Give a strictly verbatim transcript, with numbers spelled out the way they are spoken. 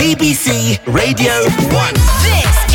B B C Radio one. This